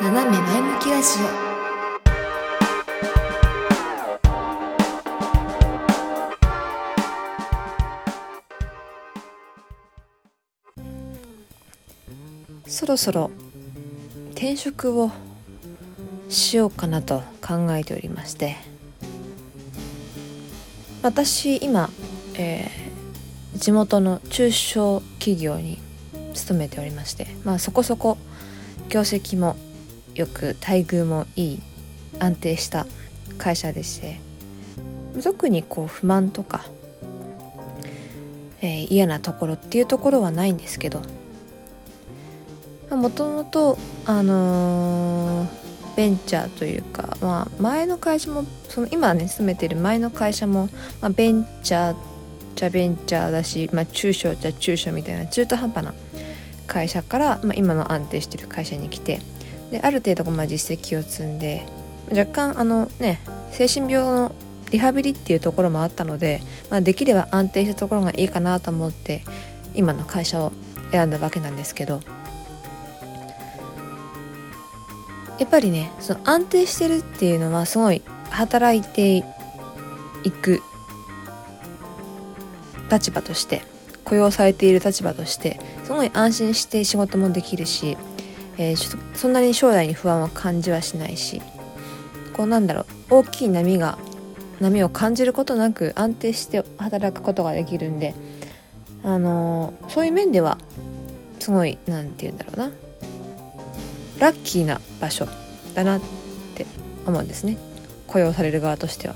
斜め前向きラジオ。そろそろ転職をしようかなと考えておりまして、私今、地元の中小企業に勤めておりまして、そこそこ業績もよく待遇もいい安定した会社でして、特にこう不満とか、嫌なところっていうところはないんですけど、もともとベンチャーというか、前の会社もその今ね勤めている前の会社も、ベンチャーだし、中小じゃ中小みたいな中途半端な会社から、今の安定している会社に来て、である程度実績を積んで、若干精神病のリハビリっていうところもあったので、できれば安定したところがいいかなと思って今の会社を選んだわけなんですけど、やっぱりね、その安定してるっていうのはすごい働いていく立場として、雇用されている立場としてすごい安心して仕事もできるし、そんなに将来に不安は感じはしないし、大きい波を感じることなく安定して働くことができるんで、そういう面ではすごいラッキーな場所だなって思うんですね、雇用される側としては。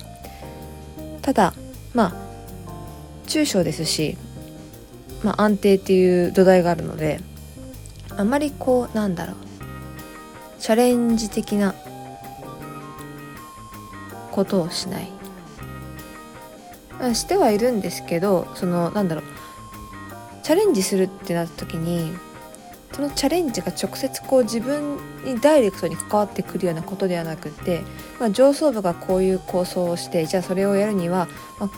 ただ中小ですし、安定っていう土台があるので、あまりチャレンジ的なことをしない、してはいるんですけど、チャレンジするってなった時に、そのチャレンジが直接自分にダイレクトに関わってくるようなことではなくて、上層部がこういう構想をして、じゃあそれをやるには、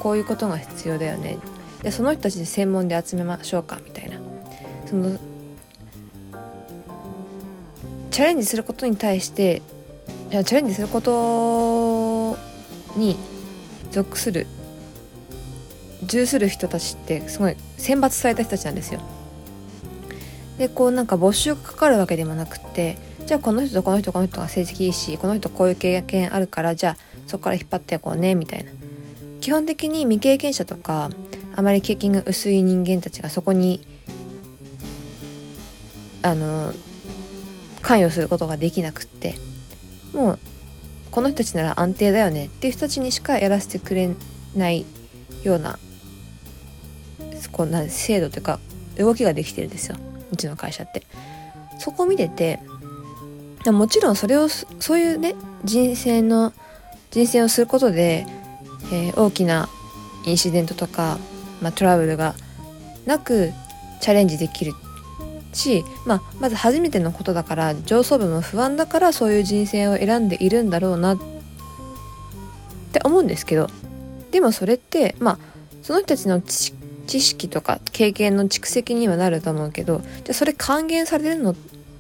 こういうことが必要だよね、でその人たちに専門で集めましょうかみたいな、チャレンジすることに対して、いやチャレンジすることに従する人たちってすごい選抜された人たちなんですよ。で募集がかかるわけでもなくて、じゃあこの人とこの人とこの人が成績いいし、この人こういう経験あるから、じゃあそこから引っ張っていこうねみたいな。基本的に未経験者とかあまり経験が薄い人間たちがそこに関与することができなくって、もうこの人たちなら安定だよねっていう人たちにしかやらせてくれないような制度というか動きができてるんですよ、うちの会社って。そこを見てて、もちろんそういうね、人選をすることで、大きなインシデントとか、トラブルがなくチャレンジできるし、まず初めてのことだから、上層部も不安だからそういう人選を選んでいるんだろうなって思うんですけど、でもそれってその人たちの知識とか経験の蓄積にはなると思うけど、じゃあそれ還元されるの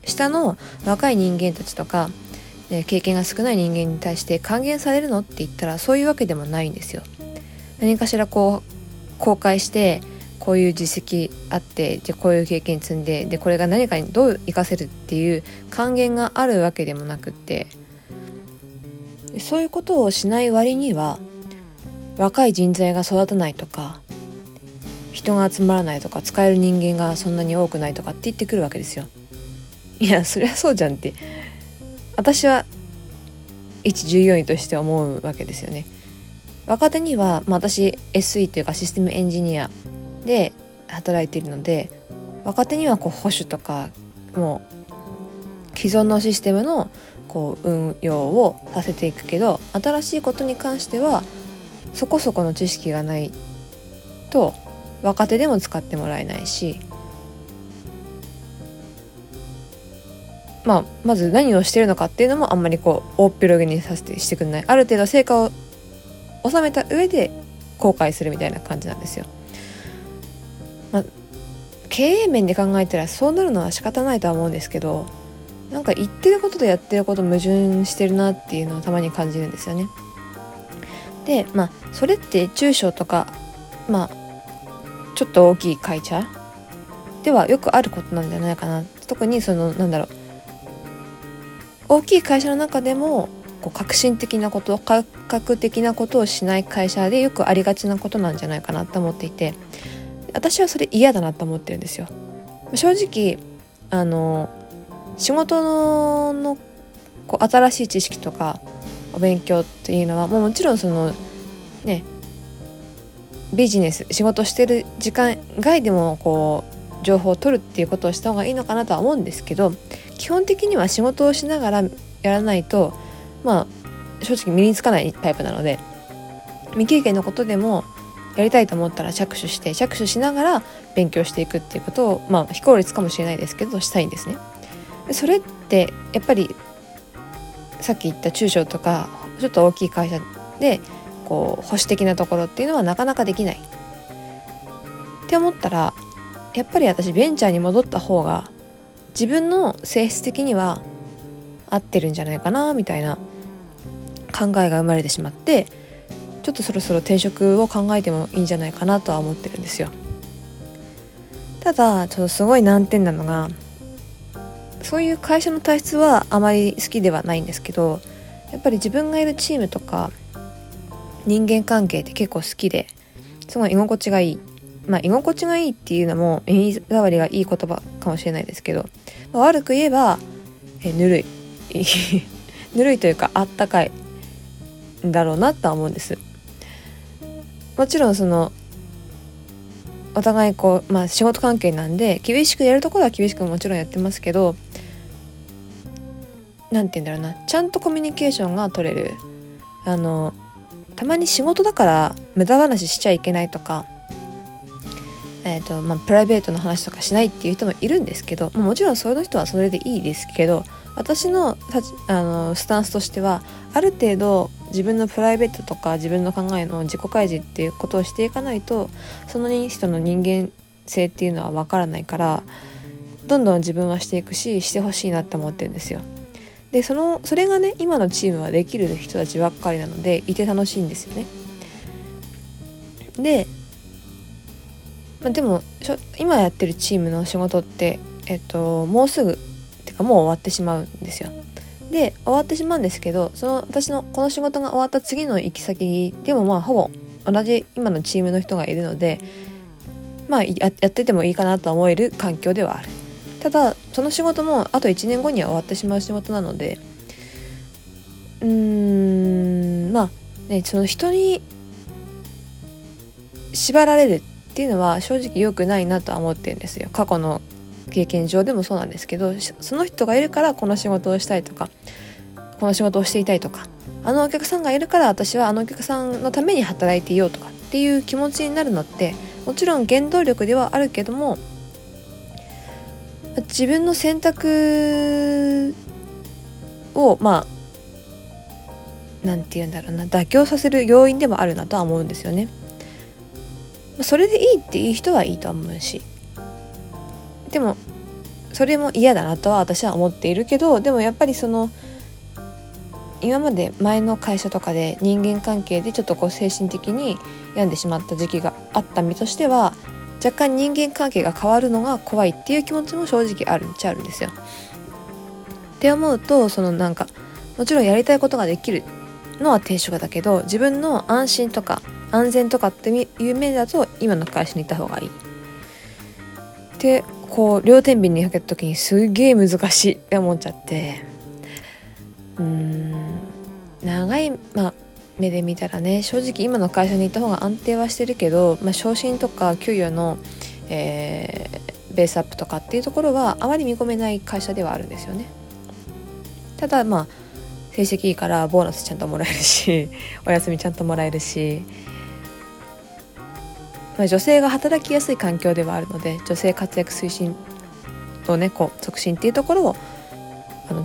下の若い人間たちとか、経験が少ない人間に対して還元されるのって言ったら、そういうわけでもないんですよ。何かしら公開して、こういう実績あって、でこういう経験積んで、でこれが何かにどう生かせるっていう還元があるわけでもなくって、そういうことをしない割には若い人材が育たないとか、人が集まらないとか、使える人間がそんなに多くないとかって言ってくるわけですよ。いやそりゃそうじゃんって私は一従業員として思うわけですよね。若手には、私 SE というかシステムエンジニアで働いているので、若手には保守とか、もう既存のシステムの運用をさせていくけど、新しいことに関してはそこそこの知識がないと若手でも使ってもらえないし、まず何をしてるのかっていうのもあんまり大っぴろげにしてくれない。ある程度成果を収めた上で公開するみたいな感じなんですよ。経営面で考えたらそうなるのは仕方ないとは思うんですけど、なんか言ってることとやってること矛盾してるなっていうのをたまに感じるんですよね。で、まあそれって中小とか、まあちょっと大きい会社ではよくあることなんじゃないかな。特にその大きい会社の中でもこう革新的なこと、改革的なことをしない会社でよくありがちなことなんじゃないかなと思っていて、私はそれ嫌だなと思ってるんですよ。正直仕事のこう新しい知識とかお勉強っていうのはもうもちろんそのねビジネス仕事してる時間外でもこう情報を取るっていうことをした方がいいのかなとは思うんですけど、基本的には仕事をしながらやらないとまあ正直身につかないタイプなので、未経験のことでもやりたいと思ったら着手して着手しながら勉強していくっていうことを、まあ非効率かもしれないですけどしたいんですね。それってやっぱりさっき言った中小とかちょっと大きい会社でこう保守的なところっていうのはなかなかできないって思ったら、やっぱり私ベンチャーに戻った方が自分の性質的には合ってるんじゃないかなみたいな考えが生まれてしまって、ちょっとそろそろ転職を考えてもいいんじゃないかなとは思ってるんですよ。ただちょっとすごい難点なのが、そういう会社の体質はあまり好きではないんですけど、やっぱり自分がいるチームとか人間関係って結構好きで、すごい居心地がいい、まあ居心地がいいっていうのも言い触りがいい言葉かもしれないですけど、悪く言えばぬるいぬるいというかあったかいんだろうなとは思うんです。もちろんそのお互いこう、まあ、仕事関係なんで厳しくやるところは厳しくもちろんやってますけど、なんて言うんだろうな、ちゃんとコミュニケーションが取れる、たまに仕事だから無駄話しちゃいけないとか、まあ、プライベートの話とかしないっていう人もいるんですけど、もちろんそういう人はそれでいいですけど、私の、スタンスとしてはある程度自分のプライベートとか自分の考えの自己開示っていうことをしていかないと、その人の人間性っていうのは分からないから、どんどん自分はしていくし、してほしいなって思ってるんですよ。でそれがね、今のチームはできる人たちばっかりなのでいて楽しいんですよね。で、まあ、でも今やってるチームの仕事って、もうすぐってかもう終わってしまうんですよ。で終わってしまうんですけど、私のこの仕事が終わった次の行き先でもまあほぼ同じ今のチームの人がいるので、まあやっててもいいかなと思える環境ではある。ただその仕事もあと1年後には終わってしまう仕事なので、まあね、その人に縛られるっていうのは正直良くないなとは思ってるんですよ。過去の経験上でもそうなんですけど、その人がいるからこの仕事をしたいとか、この仕事をしていたいとか、あのお客さんがいるから私はあのお客さんのために働いていようとかっていう気持ちになるのって、もちろん原動力ではあるけども、自分の選択をまあなんて言うんだろうな、妥協させる要因でもあるなとは思うんですよね。それでいいっていう人はいいと思うし、でもそれも嫌だなとは私は思っているけど、でもやっぱりその今まで前の会社とかで人間関係でちょっとこう精神的に病んでしまった時期があった身としては、若干人間関係が変わるのが怖いっていう気持ちも正直あるっちゃあるんですよ。って思うと、そのなんかもちろんやりたいことができるのは定職だけど、自分の安心とか安全とかっていう面だと今の会社にいた方がいいってこう両天秤にかけた時にすげえ難しいって思っちゃって、長い、まあ、目で見たらね、正直今の会社にいた方が安定はしてるけど、まあ、昇進とか給与の、ベースアップとかっていうところはあまり見込めない会社ではあるんですよね。ただまあ成績いいからボーナスちゃんともらえるし、お休みちゃんともらえるし、女性が働きやすい環境ではあるので、女性活躍推進とね、こう促進っていうところを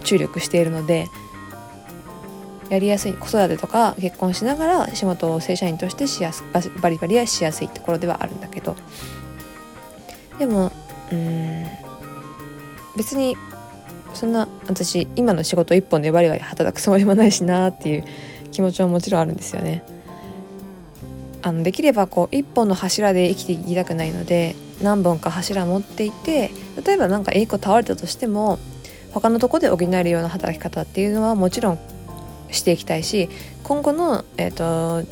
注力しているので、やりやすい、子育てとか結婚しながら仕事を正社員としてしやすバリバリはしやすいところではあるんだけど、でも別にそんな私今の仕事一本でバリバリ働くつもりもないしなっていう気持ちはもちろんあるんですよね。できればこう一本の柱で生きていきたくないので、何本か柱持っていて、例えばなんか一個倒れたとしても他のとこで補えるような働き方っていうのはもちろんしていきたいし、今後の、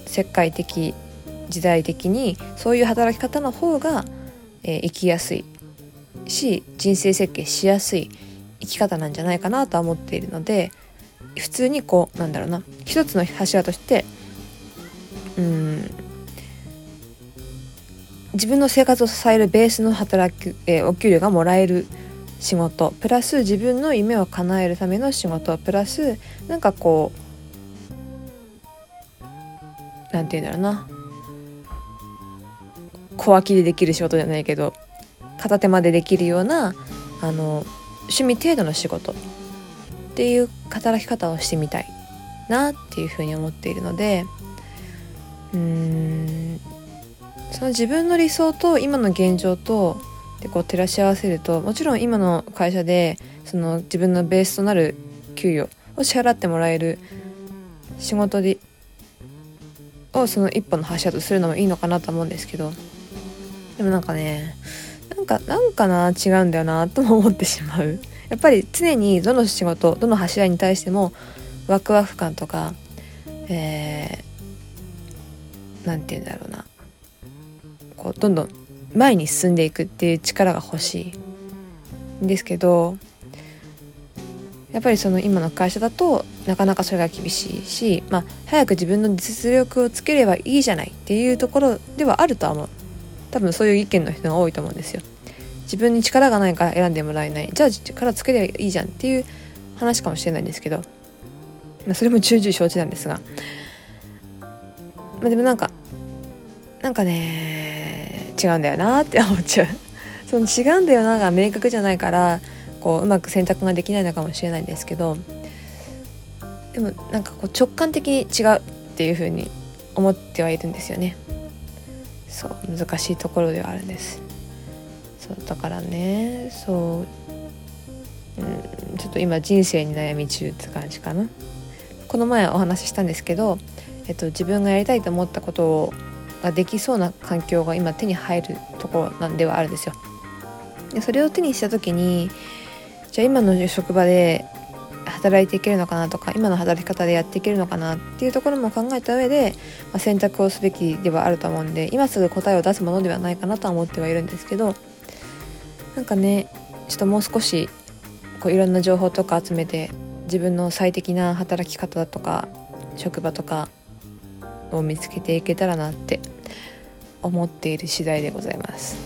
世界的時代的にそういう働き方の方が、生きやすいし人生設計しやすい生き方なんじゃないかなとは思っているので、普通にこうなんだろうな、一つの柱として自分の生活を支えるベースの働き、お給料がもらえる仕事プラス自分の夢を叶えるための仕事プラスなんかこうなんていうんだろうな、小脇でできる仕事じゃないけど片手間でできるような趣味程度の仕事っていう働き方をしてみたいなっていうふうに思っているので、その自分の理想と今の現状とでこう照らし合わせると、もちろん今の会社でその自分のベースとなる給与を支払ってもらえる仕事でをその一本の柱とするのもいいのかなと思うんですけど、でもなんかね、なんか違うんだよなとも思ってしまう。やっぱり常にどの仕事どの柱に対してもワクワク感とか、なんていうんだろうな、こうどんどん前に進んでいくっていう力が欲しいんですけど、やっぱりその今の会社だとなかなかそれが厳しいし、早く自分の実力をつければいいじゃないっていうところではあるとは思う。多分そういう意見の人が多いと思うんですよ。自分に力がないから選んでもらえない、じゃあ力つければいいじゃんっていう話かもしれないんですけど、それも重々承知なんですが、でもなんかね違うんだよなって思っちゃう。その違うんだよなが明確じゃないからこううまく選択ができないのかもしれないんですけど、でもなんかこう直感的に違うっていう風に思ってはいるんですよね。そう、難しいところではあるんです。そうだからね、ちょっと今人生に悩み中って感じかな。この前お話ししたんですけど、自分がやりたいと思ったことができそうな環境が今手に入るところなんではあるんですよ。でそれを手にした時に、じゃあ今の職場で働いていけるのかなとか、今の働き方でやっていけるのかなっていうところも考えた上で、選択をすべきではあると思うんで、今すぐ答えを出すものではないかなとは思ってはいるんですけど、なんかね、ちょっともう少しこういろんな情報とか集めて、自分の最適な働き方だとか職場とかを見つけていけたらなって思っている次第でございます。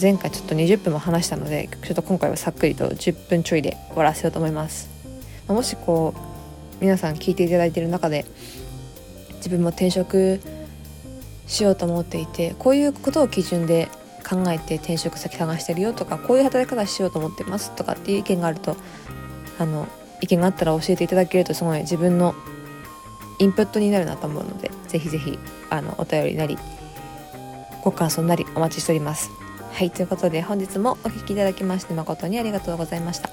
前回ちょっと20分も話したので、ちょっと今回はさっくりと10分ちょいで終わらせようと思います。もしこう皆さん聞いていただいている中で、自分も転職しようと思っていて、こういうことを基準で考えて転職先探してるよとか、こういう働き方しようと思ってますとかっていう意見があると、意見があったら教えていただけるとすごい自分のインプットになるなと思うので、ぜひぜひお便りなりご感想なりお待ちしております。はい、ということで本日もお聞きいただきまして誠にありがとうございました。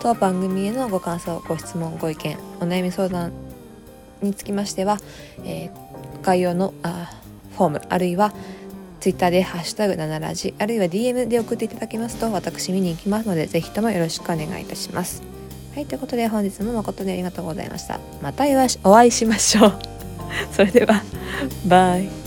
当番組へのご感想、ご質問、ご意見、お悩み相談につきましては、概要のフォームあるいはTwitter でハッシュタグ7ラジあるいは DM で送っていただきますと、私見に行きますので、ぜひともよろしくお願いいたします。はい、ということで本日も誠にありがとうございました。またお会いしましょう。それではバイ。